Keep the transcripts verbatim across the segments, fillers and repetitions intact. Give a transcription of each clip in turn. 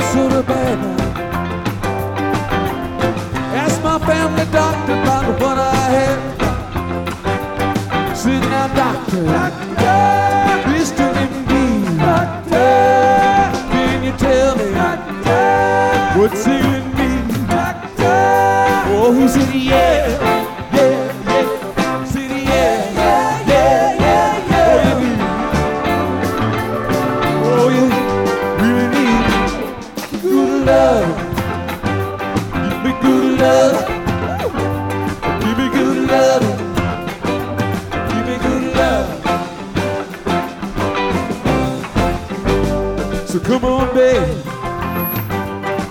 closer to baby. Asked my family doctor about what I had. Said now doctor, doctor, this didn't mean. Doctor, can you tell me doctor, what's it in me? Doctor, oh he said yeah. So come on, baby,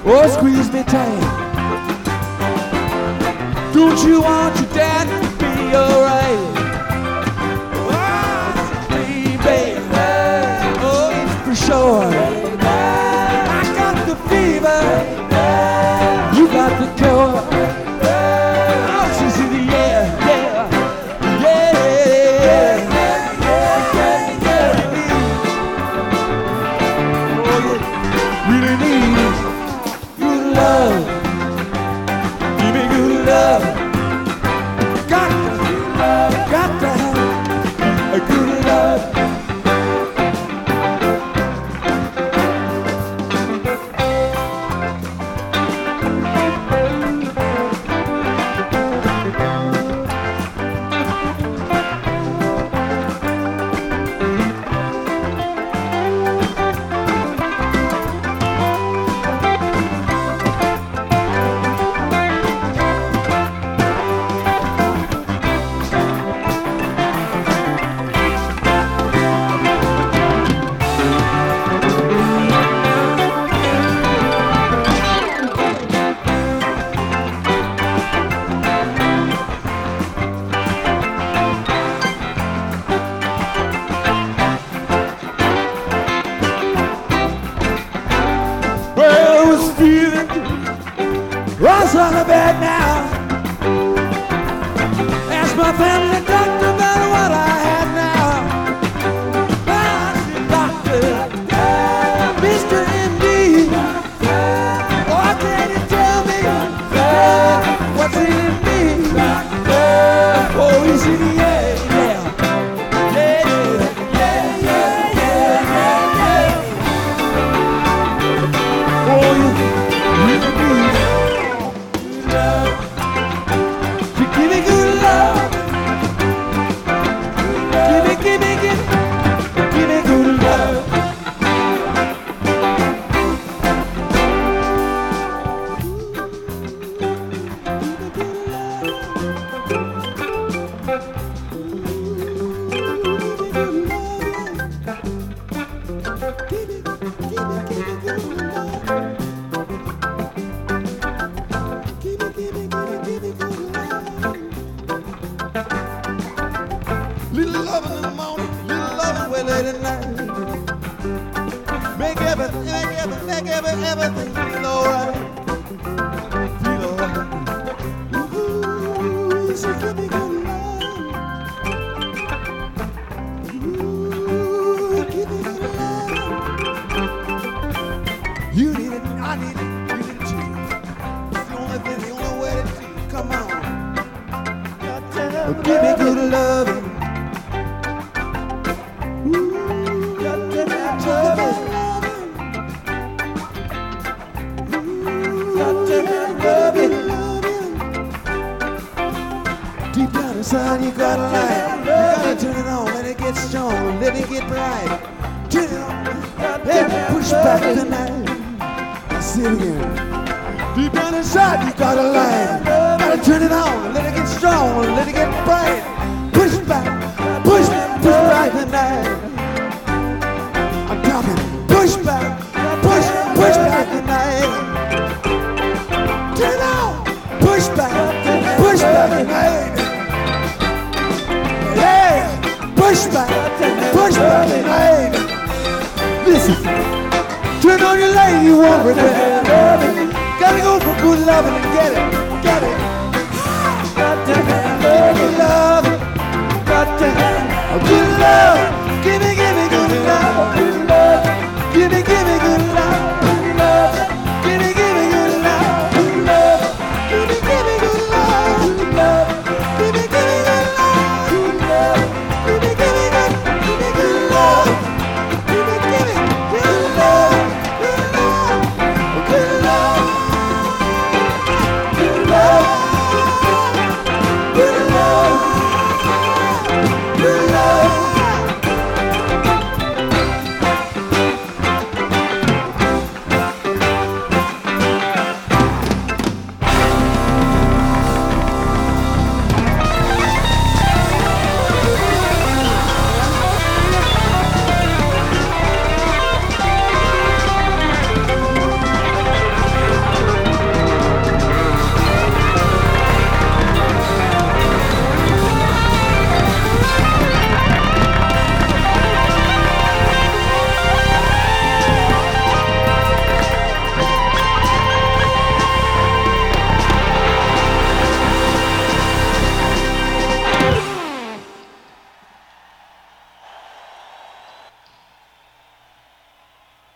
oh, squeeze me tight. Don't you want your dad to be alright? Oh, baby, oh, for sure. I got the fever, you got the cure. Oh, she's in the air, yeah, yeah, yeah. Really need good love. Give me good love. Got to, got to have a good love. Rise on the bed now. Ask my family doctor about what I had now. Doctor, doctor, Mister M D, oh, can you tell me what's in me? Oh, is it the air? Late at night, make everything, make everything, make everything, everything feel alright, feel alright. Ooh, she give me good love. Ooh, give me good love. You need it, I need it, you need it too. It's the only thing, the only way to do. Come on, give me good love. Deep down inside you got a light. You gotta turn it on, let it get strong, let it get bright. Turn it on, let it push back the night. I see it again. Deep down inside you got a light. Gotta turn it on, let it get strong, let it get bright. Push back, push, push back the night. I'm talking, push back, push, push back the night. Turn it on, push back, push back the night. Push back, push back the night. Listen, turn on your light, you won't regret it. Gotta go for good loving and get it, get it. Give me good love, got to have a good love. Give me